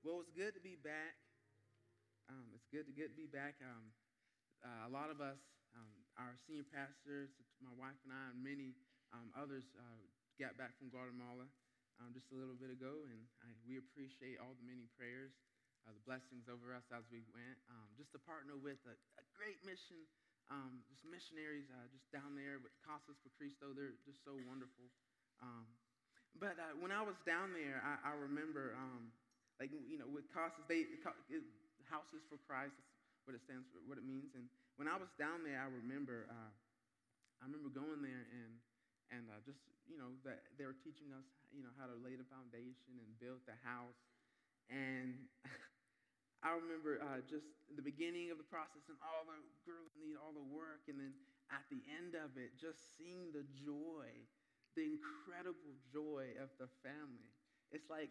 Well, it's good to be back. It's good to be back. A lot of us, our senior pastors, my wife and I, and many others got back from Guatemala just a little bit ago, and we appreciate all the many prayers, the blessings over us as we went. Just to partner with a great mission, just missionaries just down there with Casas por Cristo, they're just so wonderful. But when I was down there, I remember, with Casas, Houses for Christ, that's what it stands for, what it means. And when I was down there, I remember going there and just, that they were teaching us, how to lay the foundation and build the house. And I remember just the beginning of the process and all the grueling, all the work. And then at the end of it, just seeing the joy, the incredible joy of the family. It's like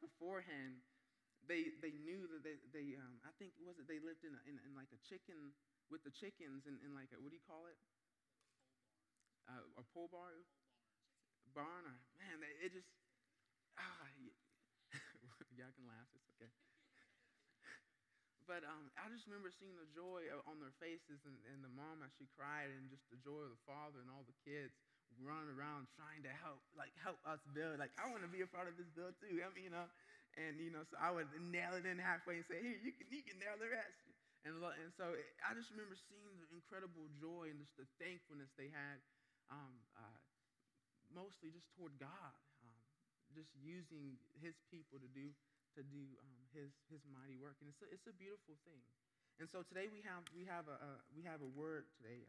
beforehand, they knew that they I think, was it they lived in like a chicken, with the chickens in like a, what do you call it? A pole barn? Barn? Or, man, it just, y'all can laugh, it's okay. But I just remember seeing the joy on their faces, and the mom as she cried, and just the joy of the father and all the kids running around trying to help us build. Like, I want to be a part of this build too. I mean, and so I would nail it in halfway and say, "Here, you can nail the rest." And so I just remember seeing the incredible joy and just the thankfulness they had, mostly just toward God, just using His people to do His mighty work. And it's a beautiful thing. And so today we have a word today.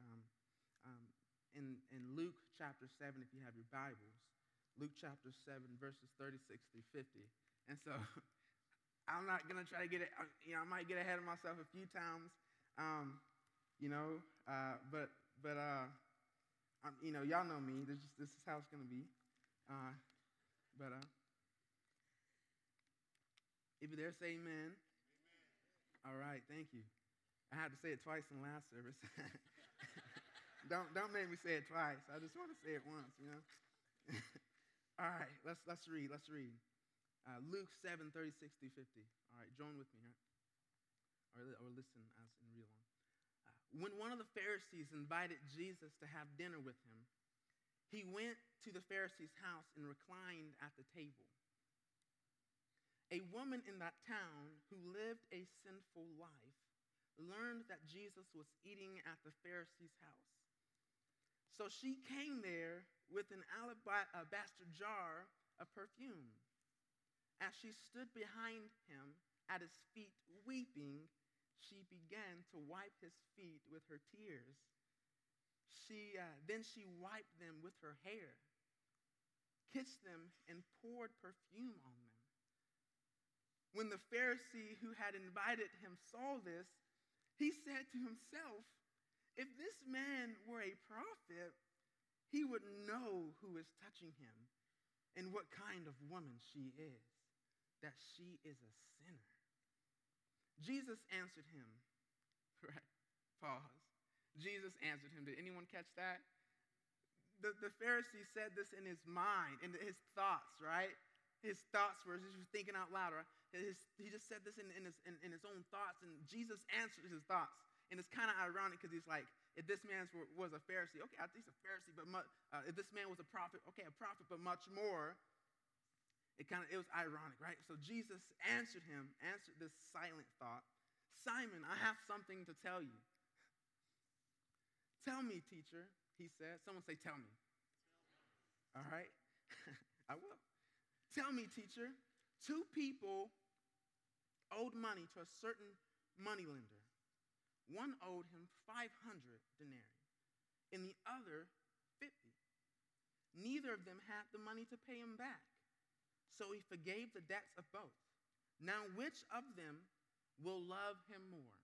In Luke chapter 7, if you have your Bibles, Luke chapter 7, verses 36 through 50. And so I'm not going to try to get it, I might get ahead of myself a few times, but y'all know me. This is how it's going to be. But if you're there, say amen. All right, thank you. I had to say it twice in the last service. Don't make me say it twice. I just want to say it once, All right, let's read. Luke 7, 36 through 50. All right, join with me, all right? Or listen as in real long. When one of the Pharisees invited Jesus to have dinner with him, he went to the Pharisee's house and reclined at the table. A woman in that town who lived a sinful life learned that Jesus was eating at the Pharisee's house. So she came there with an alabaster jar of perfume. As she stood behind him at his feet weeping, she began to wipe his feet with her tears. Then she wiped them with her hair, kissed them, and poured perfume on them. When the Pharisee who had invited him saw this, he said to himself, "If this man were a prophet, he would know who is touching him and what kind of woman she is, that she is a sinner." Jesus answered him. Right? Pause. Jesus answered him. Did anyone catch that? The Pharisee said this in his mind, in his thoughts, right? His thoughts were just thinking out loud, right? He just said this in his own thoughts, and Jesus answered his thoughts. And it's kind of ironic because he's like, if this man was a Pharisee, okay, he's a Pharisee, but if this man was a prophet, okay, a prophet, but much more. It was ironic, right? So Jesus answered this silent thought. "Simon, I have something to tell you." "Tell me, teacher," he said. Someone say, "Tell me." All right? I will. "Tell me, teacher, 2 people owed money to a certain moneylender. One owed him 500 denarii, and the other 50. Neither of them had the money to pay him back, so he forgave the debts of both. Now which of them will love him more?"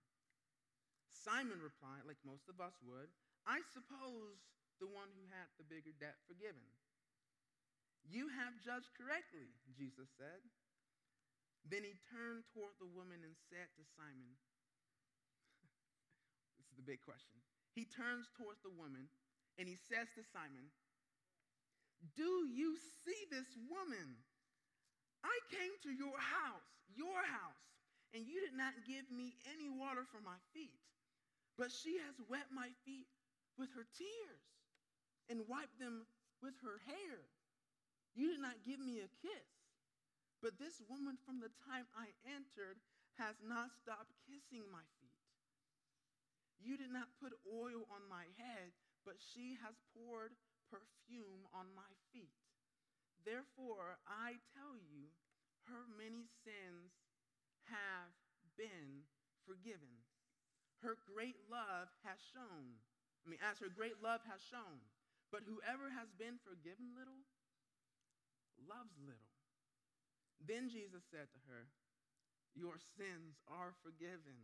Simon replied, like most of us would, "I suppose the one who had the bigger debt forgiven." "You have judged correctly," Jesus said. Then he turned toward the woman and said to Simon, this is the big question. He turns towards the woman and he says to Simon, "Do you see this woman? I came to your house, and you did not give me any water for my feet, but she has wet my feet with her tears and wiped them with her hair. You did not give me a kiss, but this woman from the time I entered has not stopped kissing my feet. You did not put oil on my head, but she has poured perfume on my feet. Therefore, I tell you, her many sins have been forgiven. As her great love has shown. But whoever has been forgiven little, loves little. Then Jesus said to her, your sins are forgiven.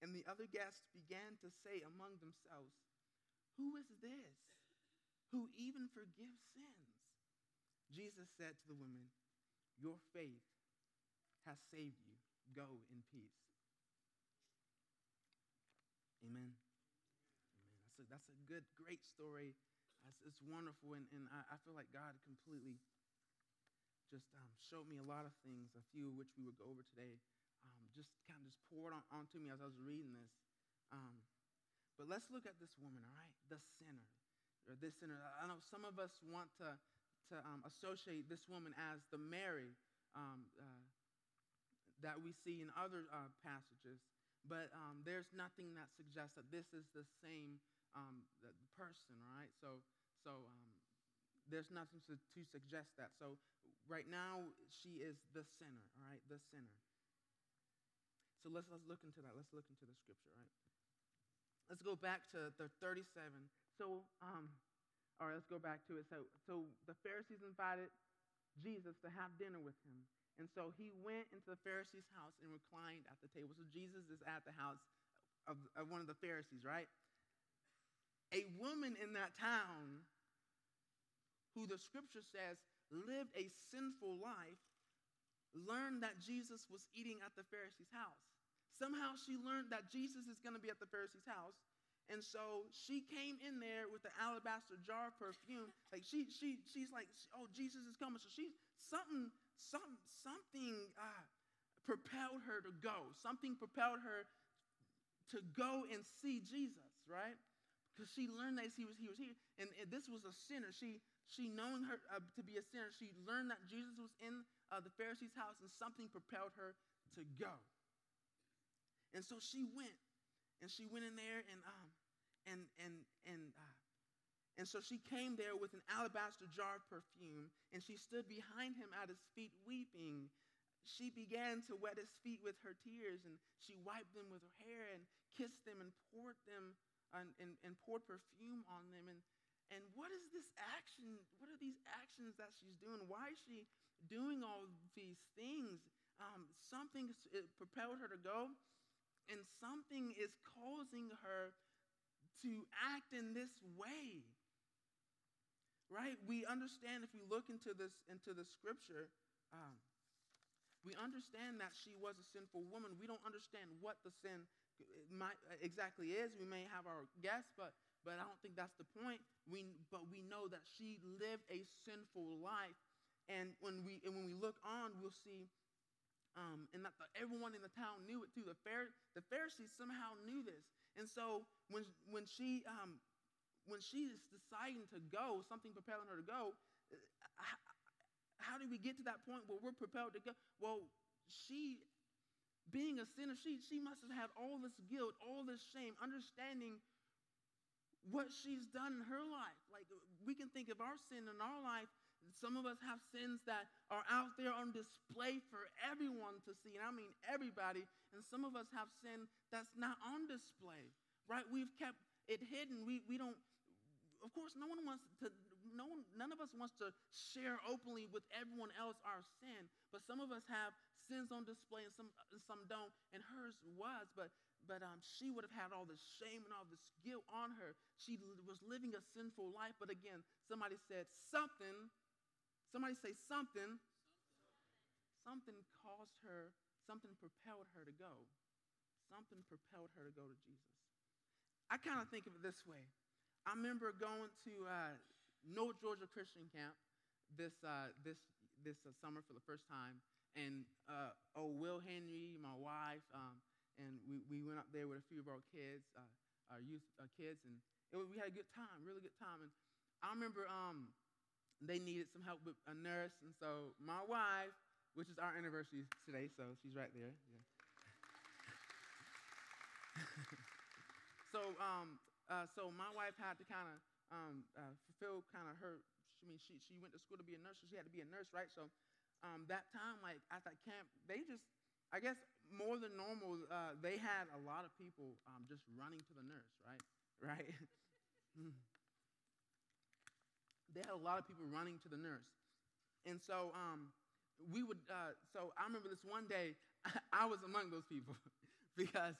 And the other guests began to say among themselves, who is this who even forgives sins? Jesus said to the woman, your faith has saved you. Go in peace. Amen. Amen. That's a good, great story. It's wonderful, and I feel like God completely just showed me a lot of things, a few of which we would go over today, just kind of just poured onto me as I was reading this. But let's look at this woman, all right? The sinner. I know some of us want to associate this woman as the Mary that we see in other passages, but there's nothing that suggests that this is the same the person, right? So there's nothing to suggest that. So right now she is the sinner, all right? The sinner. So let's look into that. Let's look into the scripture, right? Let's go back to the 37. All right, let's go back to it. So the Pharisees invited Jesus to have dinner with him. And so he went into the Pharisees' house and reclined at the table. So Jesus is at the house of one of the Pharisees, right? A woman in that town who the scripture says lived a sinful life learned that Jesus was eating at the Pharisees' house. Somehow she learned that Jesus is going to be at the Pharisees' house. And so she came in there with the alabaster jar of perfume. Like she's like, oh, Jesus is coming. So she something propelled her to go. Something propelled her to go and see Jesus, right? Because she learned that he was here, and this was a sinner. She knowing her to be a sinner, she learned that Jesus was in the Pharisees' house, and something propelled her to go. And so she went. And she went in there, and so she came there with an alabaster jar of perfume, and she stood behind him at his feet weeping. She began to wet his feet with her tears, and she wiped them with her hair, and kissed them and poured perfume on them. And what is this action? What are these actions that she's doing? Why is she doing all these things? Something propelled her to go. And something is causing her to act in this way, right? We understand if we look into the scripture, we understand that she was a sinful woman. We don't understand what the sin exactly is. We may have our guess, but I don't think that's the point. But we know that she lived a sinful life, and when we look on, we'll see. And that everyone in the town knew it too. The Pharisees somehow knew this, and so when she is deciding to go, something propelling her to go. How did we get to that point where we're propelled to go? Well, she, being a sinner, she must have had all this guilt, all this shame, understanding what she's done in her life. Like we can think of our sin in our life. Some of us have sins that are out there on display for everyone to see, and I mean everybody. And some of us have sin that's not on display, right? We've kept it hidden. We don't. Of course, none of us wants to share openly with everyone else our sin. But some of us have sins on display, and some don't. And hers was, but she would have had all this shame and all this guilt on her. She was living a sinful life. But again, somebody said something. Somebody say something. Something caused her, something propelled her to go. Something propelled her to go to Jesus. I kind of think of it this way. I remember going to North Georgia Christian Camp this this summer for the first time. And Will Henry, my wife, and we went up there with a few of our kids, our youth kids, and we had a good time, really good time. And I remember they needed some help with a nurse, and so my wife, which is our anniversary today, so she's right there. Yeah. So my wife had to kind of fulfill kind of her. I mean, she went to school to be a nurse, so she had to be a nurse, right? So that time, like at that camp, they just, I guess, more than normal, they had a lot of people just running to the nurse, right? Right? They had a lot of people running to the nurse, and so we would. So I remember this one day, I was among those people because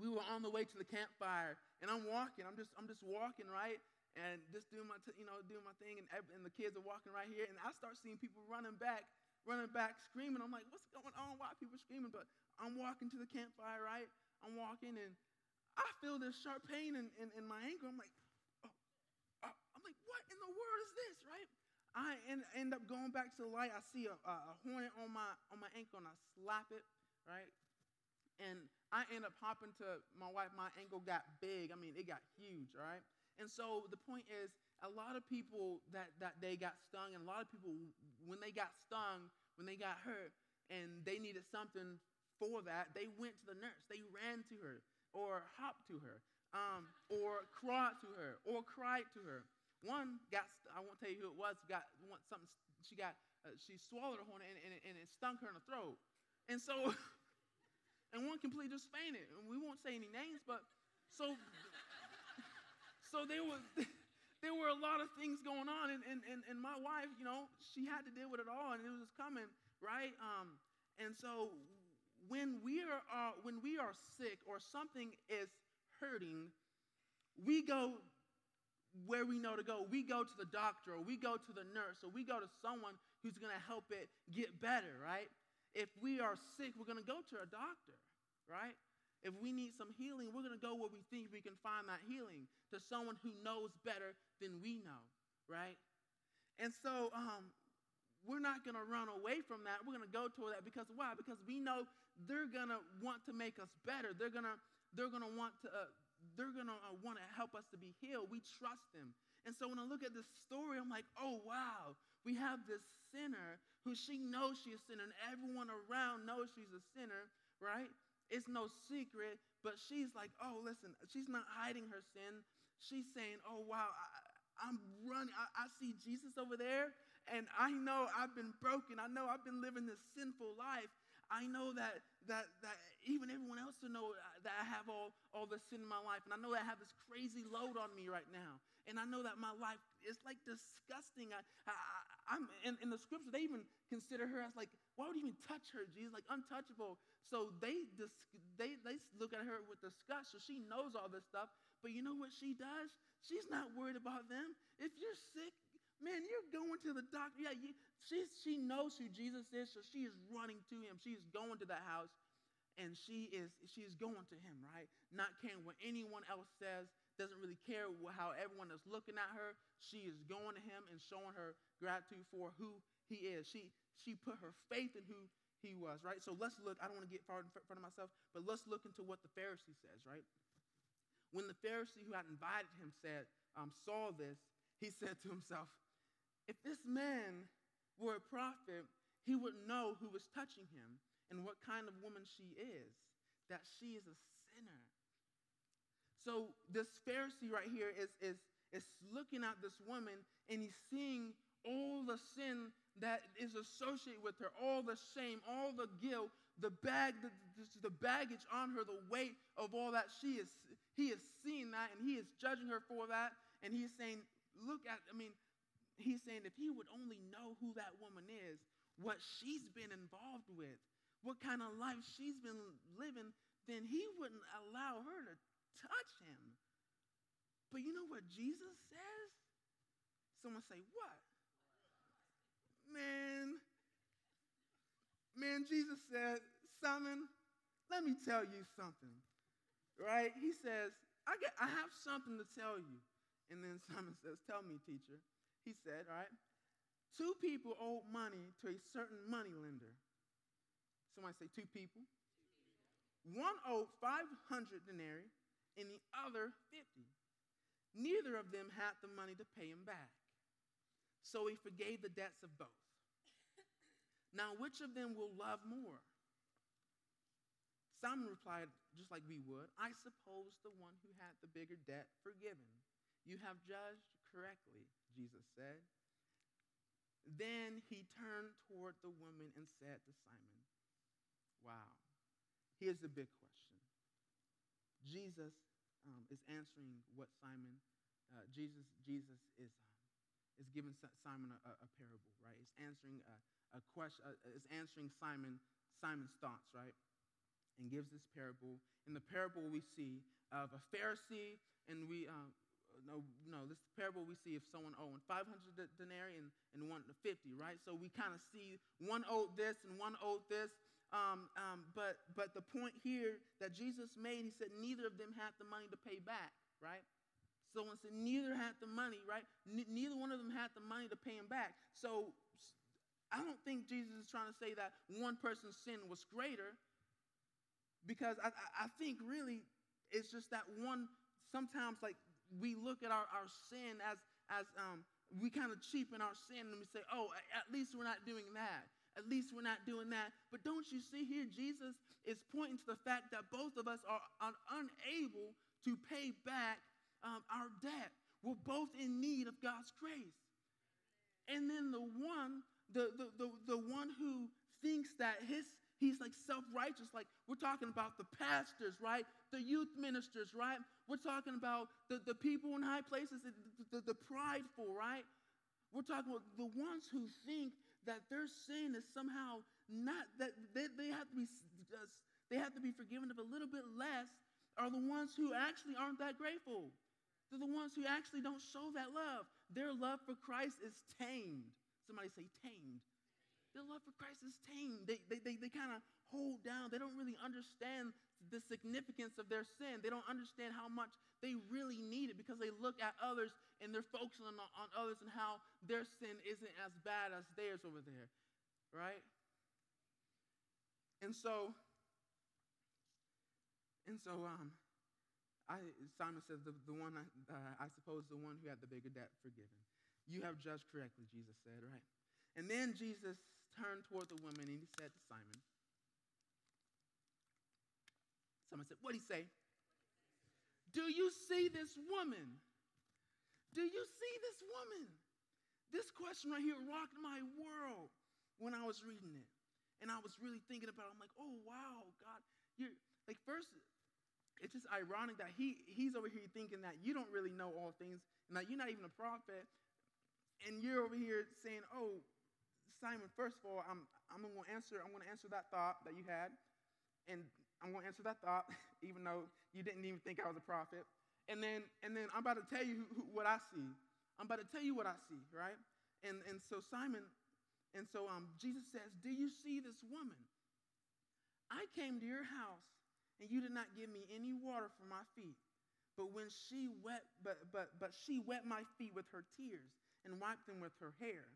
we were on the way to the campfire, and I'm walking. I'm just walking, right? And just doing my, doing my thing, and the kids are walking right here, and I start seeing people running back, screaming. I'm like, what's going on? Why are people screaming? But I'm walking to the campfire, right? I'm walking, and I feel this sharp pain in my ankle. I'm like, what in the world is this, right? I end up going back to the light. I see a hornet on my ankle, and I slap it, right? And I end up hopping to my wife. My ankle got big. I mean, it got huge, right? And so the point is, a lot of people that day got stung, and a lot of people, when they got stung, when they got hurt, and they needed something for that, they went to the nurse. They ran to her, or hopped to her, or crawled to her, or cried to her. One I won't tell you who it was, she swallowed a hornet, and it stung her in the throat. And so, and one completely just fainted. And we won't say any names, but so... So there were a lot of things going on, and my wife, she had to deal with it all, and it was just coming, right? And so when we are sick or something is hurting, we go where we know to go. We go to the doctor, or we go to the nurse, or we go to someone who's going to help it get better, right? If we are sick, we're going to go to a doctor, right? If we need some healing, we're going to go where we think we can find that healing, to someone who knows better than we know, right? And so we're not going to run away from that. We're going to go toward that, because why? Because we know they're going to want to make us better. They're going to want to help us to be healed. We trust them. And so when I look at this story, I'm like, oh, wow, we have this sinner who she knows she's a sinner, and everyone around knows she's a sinner, right? It's no secret, but she's like, oh, listen, she's not hiding her sin. She's saying, oh, wow, I'm running. I see Jesus over there, and I know I've been broken. I know I've been living this sinful life. I know that even everyone else will know that I have all this sin in my life, and I know that I have this crazy load on me right now, and I know that my life is, like, disgusting. I'm in the Scripture, they even consider her as, like, why would you even touch her, Jesus? Like, untouchable. So they look at her with disgust, so she knows all this stuff, but you know what she does? She's not worried about them. If you're sick, man, you're going to the doctor. Yeah, she knows who Jesus is, so she is running to him. She is going to that house, and she is going to him, right? Not caring what anyone else says, doesn't really care how everyone is looking at her. She is going to him and showing her gratitude for who he is. She put her faith in who he was, right? So let's look. I don't want to get far in front of myself, but let's look into what the Pharisee says, right? When the Pharisee who had invited him saw this, he said to himself, if this man were a prophet, he would know who was touching him and what kind of woman she is, that she is a sinner. So this Pharisee right here is looking at this woman, and he's seeing all the sin that is associated with her, all the shame, all the guilt, the baggage on her, the weight of all that. He is seeing that, and he is judging her for that, and he's saying, he's saying if he would only know who that woman is, what she's been involved with, what kind of life she's been living, then he wouldn't allow her to touch him. But you know what Jesus says? Someone say, what? Man, Jesus said, Simon, let me tell you something, right? He says, I have something to tell you. And then Simon says, tell me, teacher. He said, all right, Two people owed money to a certain money lender. Somebody say two people. One owed 500 denarii and the other 50. Neither of them had the money to pay him back. So he forgave the debts of both. Now, which of them will love more? Simon replied, just like we would, I suppose the one who had the bigger debt forgiven. You have judged correctly, Jesus said. Then he turned toward the woman and said to Simon, wow, here's the big question. Jesus is answering what Simon, Jesus is giving Simon a parable, right? It's answering a question, is answering Simon's thoughts, right? And gives this parable. In the parable we see of a Pharisee, and this parable we see of someone owing 500 denarii and one 50, right? So we kind of see one owed this and one owed this. But the point here that Jesus made, he said neither of them had the money to pay back, right? Someone said neither had the money, right? Neither one of them had the money to pay him back. So I don't think Jesus is trying to say that one person's sin was greater, because I think really it's just that one, sometimes like we look at our sin as we kind of cheapen our sin and we say, oh, at least we're not doing that. At least we're not doing that. But don't you see here, Jesus is pointing to the fact that both of us are unable to pay back our debt. We're both in need of God's grace. And then the one who thinks that he's like self-righteous, like we're talking about the pastors, right? The youth ministers, right? We're talking about the people in high places, the prideful, right? We're talking about the ones who think that their sin is somehow not, that they have to be forgiven of a little bit less, are the ones who actually aren't that grateful. They're the ones who actually don't show that love. Their love for Christ is tamed. Somebody say tamed. Their love for Christ is tamed. They kind of hold down. They don't really understand the significance of their sin. They don't understand how much they really need it, because they look at others and they're focusing on others and how their sin isn't as bad as theirs over there, right? And so Simon says, I suppose the one who had the bigger debt forgiven. You have judged correctly, Jesus said, right? And then Jesus turned toward the woman and he said to Simon, someone said, what'd he say? Do you see this woman? Do you see this woman? This question right here rocked my world when I was reading it. And I was really thinking about it. I'm like, oh, wow, God. You're like, first, it's just ironic that he's over here thinking that you don't really know all things and that you're not even a prophet. And you're over here saying, oh, Simon, first of all, I'm going to answer that thought that you had. And I'm going to answer that thought, even though you didn't even think I was a prophet. And then I'm about to tell you what I see. I'm about to tell you what I see, right? And so Jesus says, do you see this woman? I came to your house, and you did not give me any water for my feet. But she wet my feet with her tears and wiped them with her hair.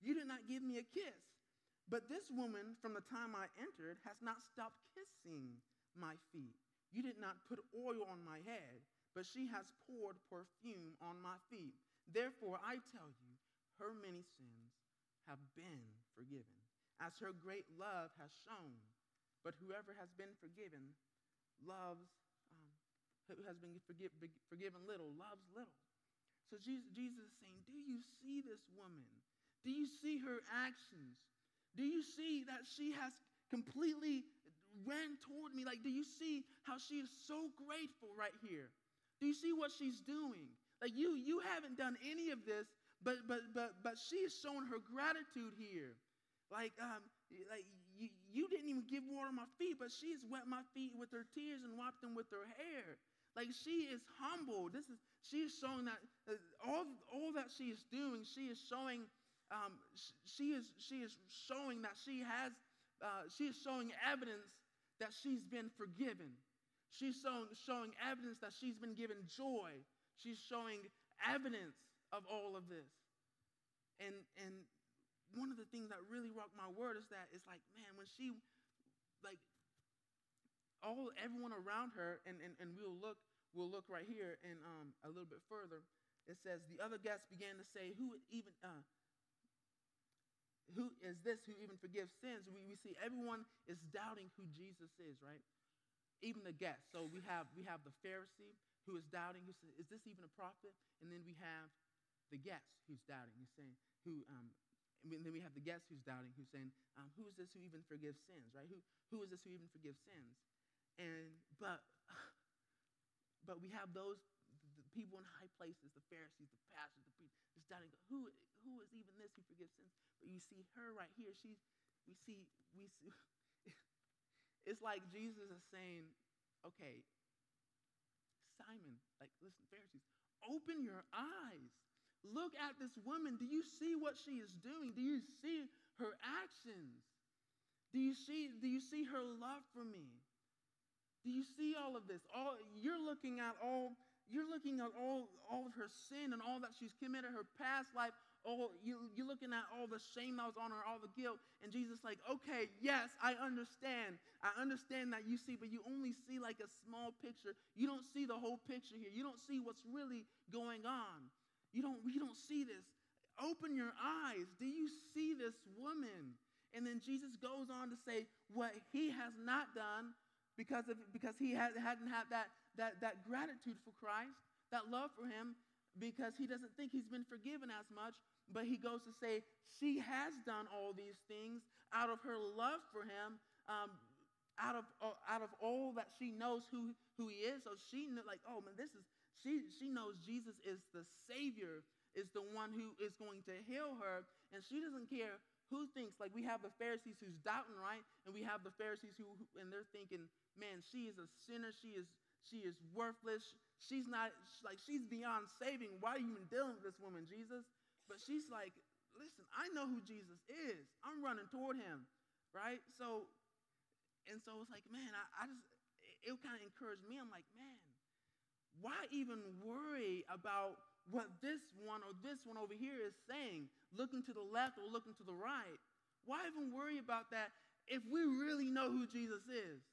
You did not give me a kiss. But this woman, from the time I entered, has not stopped kissing my feet. You did not put oil on my head, but she has poured perfume on my feet. Therefore, I tell you, her many sins have been forgiven, as her great love has shown. But whoever has been forgiven loves, who has been forgiven little, loves little. So Jesus is saying, do you see this woman? Do you see her actions? Do you see that she has completely ran toward me? Like, do you see how she is so grateful right here? Do you see what she's doing? Like, you haven't done any of this, but she is showing her gratitude here. Like you didn't even give water to my feet, but she's wet my feet with her tears and wiped them with her hair. Like, she is humble. She is showing that all that she is doing, she is showing. She is showing that she is showing evidence that she's been forgiven. She's showing evidence that she's been given joy. She's showing evidence of all of this. And one of the things that really rocked my world is that it's like, man, when she, like, everyone around her, and we'll look right here and a little bit further. It says, the other guests began to say, who is this who even forgives sins? We see everyone is doubting who Jesus is, right? Even the guests. So we have the Pharisee who is doubting, who says, is this even a prophet? And then we have the guest who's doubting, who's saying, who is this who even forgives sins, right? Who is this who even forgives sins? But we have those, the people in high places, the Pharisees, the pastors, the priests, just doubting, who is even this who forgives sins? But you see her right here, we see, it's like Jesus is saying, okay, Simon, like, listen, Pharisees, open your eyes. Look at this woman. Do you see what she is doing? Do you see her actions? Do you see her love for me? Do you see all of this? You're looking at all of her sin and all that she's committed, her past life. You're looking at all the shame that was on her, all the guilt. And Jesus is like, okay, yes, I understand. I understand that you see, but you only see like a small picture. You don't see the whole picture here. You don't see what's really going on. You don't see this. Open your eyes. Do you see this woman? And then Jesus goes on to say what he has not done because he hadn't had that gratitude for Christ, that love for him, because he doesn't think he's been forgiven as much. But he goes to say she has done all these things out of her love for him, out of all that she knows who he is. So she like, oh man, this is. She knows Jesus is the Savior, is the one who is going to heal her, and she doesn't care who thinks. Like, we have the Pharisees who's doubting, right? And we have the Pharisees who and they're thinking, man, she is a sinner. She is worthless. She's not, like, she's beyond saving. Why are you even dealing with this woman, Jesus? But she's like, listen, I know who Jesus is. I'm running toward him, right? So it's like, man, it kind of encouraged me. I'm like, man, why even worry about what this one over here is saying, looking to the left or looking to the right? Why even worry about that if we really know who Jesus is?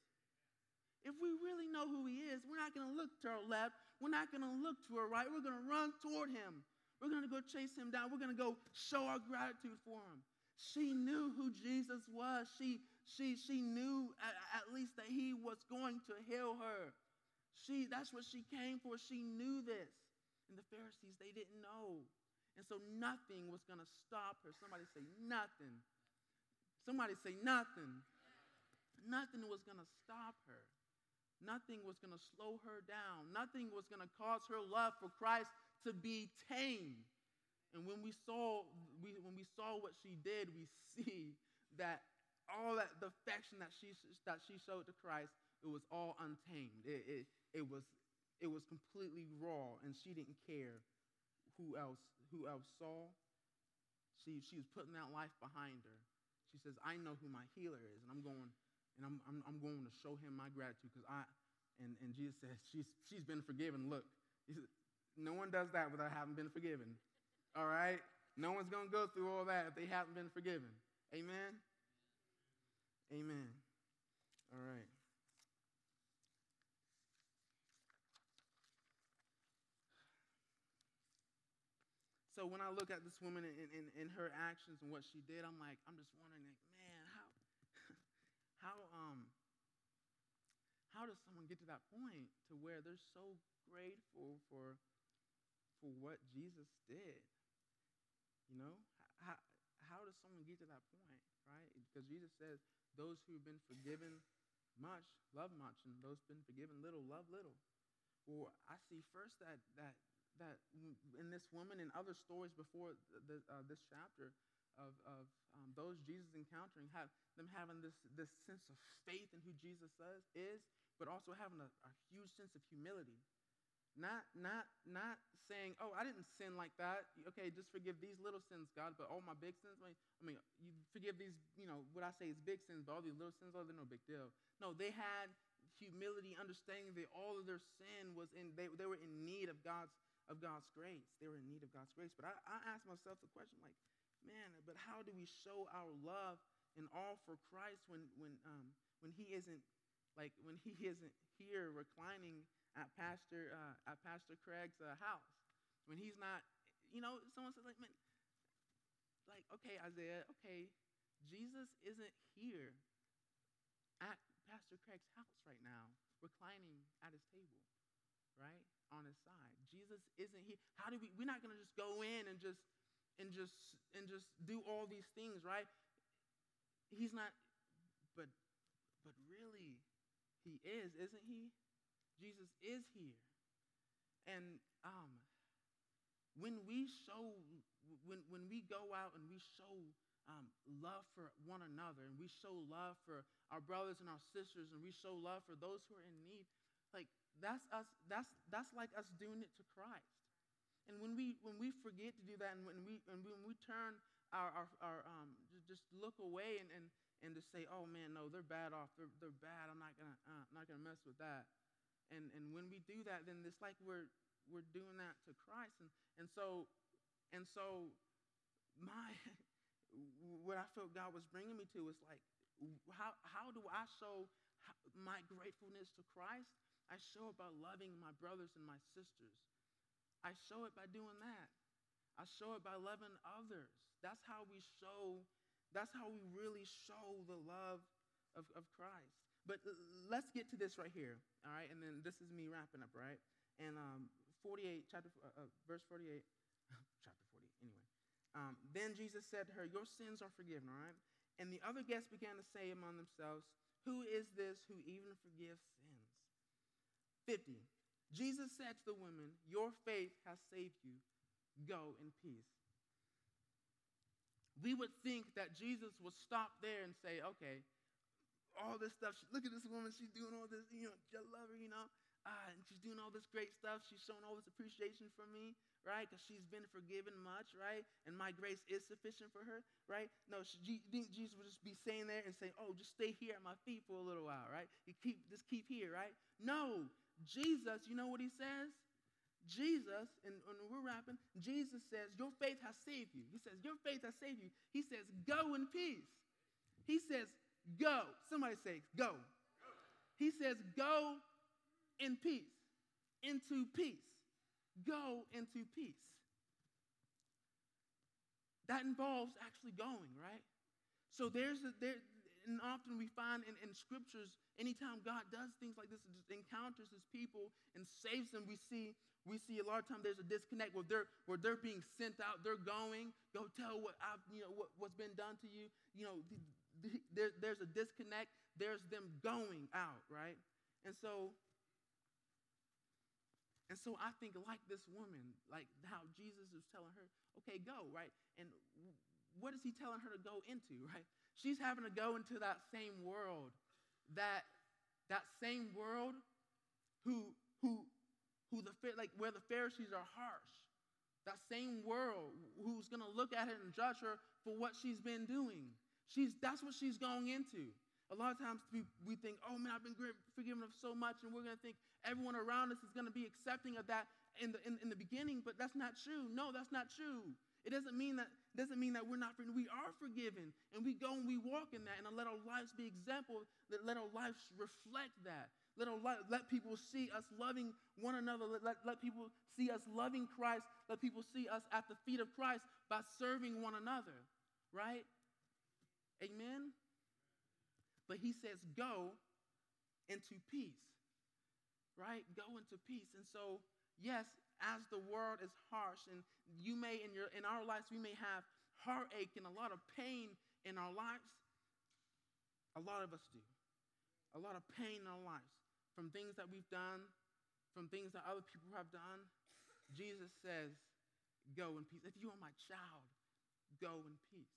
If we really know who he is, we're not going to look to our left. We're not going to look to our right. We're going to run toward him. We're going to go chase him down. We're going to go show our gratitude for him. She knew who Jesus was. She knew at least that he was going to heal her. That's what she came for. She knew this. And the Pharisees, they didn't know. And so nothing was going to stop her. Somebody say nothing. Somebody say nothing. Nothing was going to stop her. Nothing was going to slow her down. Nothing was going to cause her love for Christ to be tamed. And when we saw what she did, we see that all that the affection that she showed to Christ, it was all untamed. It was completely raw, and she didn't care who else saw. She was putting that life behind her. She says, "I know who my healer is, and I'm going to show him my gratitude because I." And Jesus says, "She's been forgiven. Look, no one does that without having been forgiven. All right, no one's gonna go through all that if they haven't been forgiven. Amen. Amen. All right." So when I look at this woman and her actions and what she did, I'm just wondering, like, man, how does someone get to that point to where they're so grateful for what Jesus did? You know, how does someone get to that point, right? Because Jesus says, "Those who have been forgiven much love much, and those who've been forgiven little love little." Well, I see first that in this woman and other stories before this chapter of those Jesus encountering, have them having this sense of faith in who Jesus is, but also having a huge sense of humility. Not saying, "Oh, I didn't sin like that. Okay, just forgive these little sins, God, but all my big sins." I mean, you forgive these, you know, what I say is big sins, but all these little sins, oh, they're no big deal. No, they had humility, understanding that all of their sin was in. They were in need of God's grace. They were in need of God's grace. But I asked myself the question, like, man, but how do we show our love and all for Christ when he isn't, like, when he isn't here reclining at Pastor Craig's house, when he's not, you know, someone says, like, man, like, okay, Isaiah, okay, Jesus isn't here at Pastor Craig's house right now, reclining at his table, right, on his side. Jesus isn't here. How do we? We're not gonna just go in and just do all these things, right? He's not. But really, he is, isn't he? Jesus is here, and when we go out and we show love for one another, and we show love for our brothers and our sisters, and we show love for those who are in need, like that's us. That's like us doing it to Christ. And when we forget to do that, and when we turn our just look away and just say, oh man, no, they're bad off. They're bad. I'm not gonna mess with that. And when we do that, then it's like we're doing that to Christ. And so my. What I felt God was bringing me to is like, how do I show my gratefulness to Christ? I show it by loving my brothers and my sisters. I show it by doing that. I show it by loving others. That's how we really show the love of Christ. But let's get to this right here, all right? And then this is me wrapping up, right? And verse 48, chapter 48, anyway. Then Jesus said to her, your sins are forgiven, all right? And the other guests began to say among themselves, who is this who even forgives sins? 50, Jesus said to the woman, your faith has saved you. Go in peace. We would think that Jesus would stop there and say, okay, all this stuff, look at this woman, she's doing all this, you know, I love her, you know, and she's doing all this great stuff, she's showing all this appreciation for me, right? Because she's been forgiven much, right? And my grace is sufficient for her, right? No, Jesus would just be saying there and saying, oh, just stay here at my feet for a little while, right? Just keep here, right? No, Jesus, you know what he says? Jesus, and we're rapping, Jesus says, your faith has saved you. He says, your faith has saved you. He says, go in peace. He says, go. Somebody say, go. He says, go in peace, into peace. Go into peace. That involves actually going, right? So and often we find in scriptures, anytime God does things like this, encounters his people and saves them, we see a lot of time there's a disconnect where they're being sent out, they're going, go tell what's been done to you. You know, there's a disconnect. There's them going out, right? And so I think like this woman, like how Jesus is telling her, okay, go, right? And what is he telling her to go into, right? She's having to go into that same world, that same world where the Pharisees are harsh, that same world who's gonna look at her and judge her for what she's been doing. That's what she's going into. A lot of times we think, oh man, I've been forgiven of so much, and we're going to think everyone around us is going to be accepting of that in the beginning, but that's not true. No, that's not true. It doesn't mean that we're not forgiven. We are forgiven, and we go and we walk in that, and let our lives be example, let our lives reflect that. Let people see us loving one another. Let people see us loving Christ. Let people see us at the feet of Christ by serving one another, right? Amen? But he says, go into peace, right? Go into peace. And so, yes, as the world is harsh, and you may, in our lives, we may have heartache and a lot of pain in our lives. A lot of us do. A lot of pain in our lives from things that we've done, from things that other people have done. Jesus says, go in peace. If you are my child, go in peace.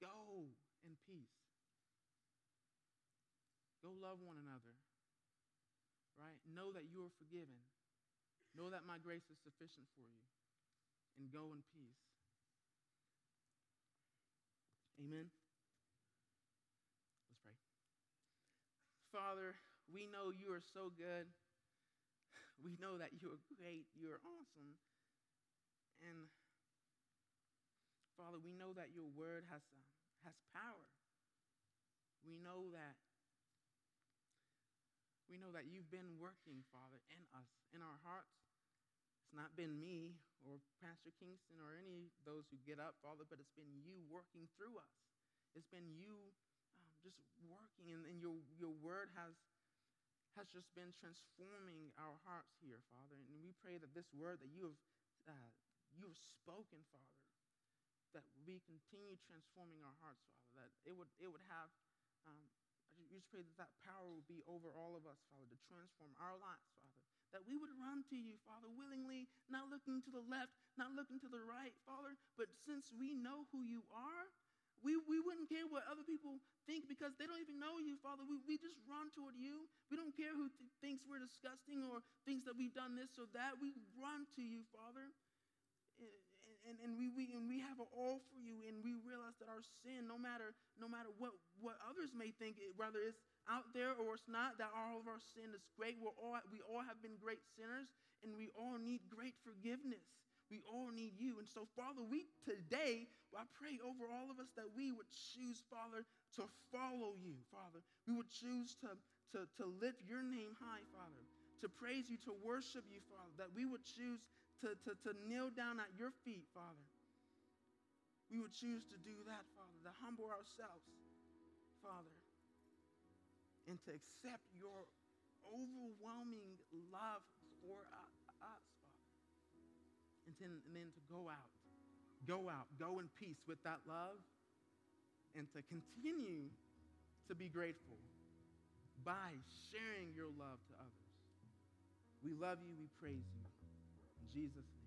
Go in peace. Go love one another, right? Know that you are forgiven. Know that my grace is sufficient for you. And go in peace. Amen? Let's pray. Father, we know you are so good. We know that you are great. You are awesome. And Father, we know that your word has power. We know that you've been working, Father, in us, in our hearts. It's not been me or Pastor Kingston or any of those who get up, Father, but it's been you working through us. It's been you just working, and your word has just been transforming our hearts here, Father. And we pray that this word that you have spoken, Father, that we continue transforming our hearts, Father, that it would have, we just pray that power would be over all of us, Father, to transform our lives, Father, that we would run to you, Father, willingly, not looking to the left, not looking to the right, Father, but since we know who you are, we wouldn't care what other people think because they don't even know you, Father. We just run toward you. We don't care who thinks we're disgusting or thinks that we've done this or that. We run to you, Father. And we have it all for you, and we realize that our sin, no matter what others may think, whether it's out there or it's not, that all of our sin is great. We all have been great sinners, and we all need great forgiveness. We all need you. And so, Father, I pray over all of us that we would choose, Father, to follow you, Father. We would choose to lift your name high, Father, to praise you, to worship you, Father, that we would choose to kneel down at your feet, Father. We would choose to do that, Father, to humble ourselves, Father, and to accept your overwhelming love for us, Father, and then to go in peace with that love, and to continue to be grateful by sharing your love to others. We love you. We praise you. In Jesus' name.